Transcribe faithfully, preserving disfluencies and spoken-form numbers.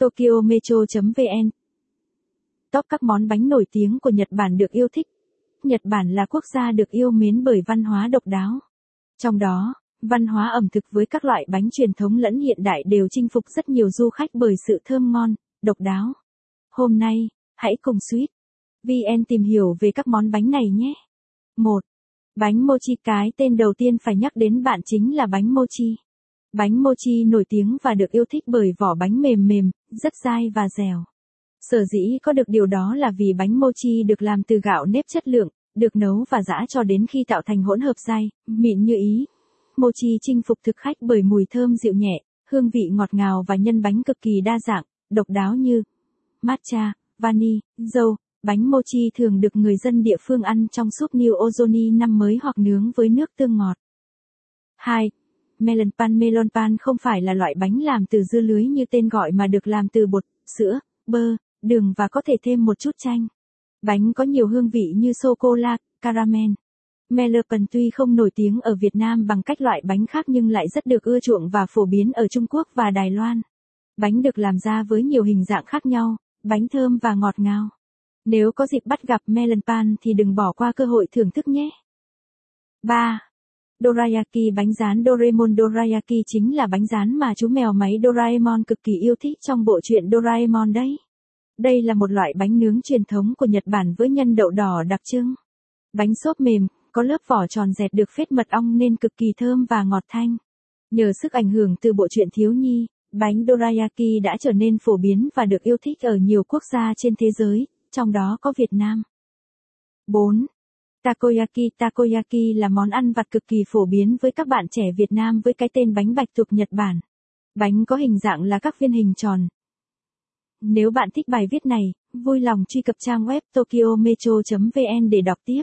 Tokyo Metro chấm vn. Top các món bánh nổi tiếng của Nhật Bản được yêu thích. Nhật Bản là quốc gia được yêu mến bởi văn hóa độc đáo. Trong đó, văn hóa ẩm thực với các loại bánh truyền thống lẫn hiện đại đều chinh phục rất nhiều du khách bởi sự thơm ngon, độc đáo. Hôm nay, hãy cùng Sweet.vn tìm hiểu về các món bánh này nhé. một. Bánh Mochi. Cái tên đầu tiên phải nhắc đến bạn chính là bánh Mochi. Bánh Mochi nổi tiếng và được yêu thích bởi vỏ bánh mềm mềm, rất dai và dẻo. Sở dĩ có được điều đó là vì bánh Mochi được làm từ gạo nếp chất lượng, được nấu và giã cho đến khi tạo thành hỗn hợp dai, mịn như ý. Mochi chinh phục thực khách bởi mùi thơm dịu nhẹ, hương vị ngọt ngào và nhân bánh cực kỳ đa dạng, độc đáo như matcha, vani, dâu. Bánh Mochi thường được người dân địa phương ăn trong súp niêu Ozoni năm mới hoặc nướng với nước tương ngọt. hai. Melonpan. Melonpan không phải là loại bánh làm từ dưa lưới như tên gọi mà được làm từ bột, sữa, bơ, đường và có thể thêm một chút chanh. Bánh có nhiều hương vị như sô-cô-la, caramel. Melonpan tuy không nổi tiếng ở Việt Nam bằng cách loại bánh khác nhưng lại rất được ưa chuộng và phổ biến ở Trung Quốc và Đài Loan. Bánh được làm ra với nhiều hình dạng khác nhau, bánh thơm và ngọt ngào. Nếu có dịp bắt gặp Melonpan thì đừng bỏ qua cơ hội thưởng thức nhé. ba. Dorayaki. Bánh rán Doraemon. Dorayaki chính là bánh rán mà chú mèo máy Doraemon cực kỳ yêu thích trong bộ truyện Doraemon đấy. Đây là một loại bánh nướng truyền thống của Nhật Bản với nhân đậu đỏ đặc trưng. Bánh xốp mềm, có lớp vỏ tròn dẹt được phết mật ong nên cực kỳ thơm và ngọt thanh. Nhờ sức ảnh hưởng từ bộ truyện thiếu nhi, bánh Dorayaki đã trở nên phổ biến và được yêu thích ở nhiều quốc gia trên thế giới, trong đó có Việt Nam. bốn. Takoyaki. Takoyaki là món ăn vặt cực kỳ phổ biến với các bạn trẻ Việt Nam với cái tên bánh bạch tuộc Nhật Bản. Bánh có hình dạng là các viên hình tròn. Nếu bạn thích bài viết này, vui lòng truy cập trang web Tokyo Metro chấm vn để đọc tiếp.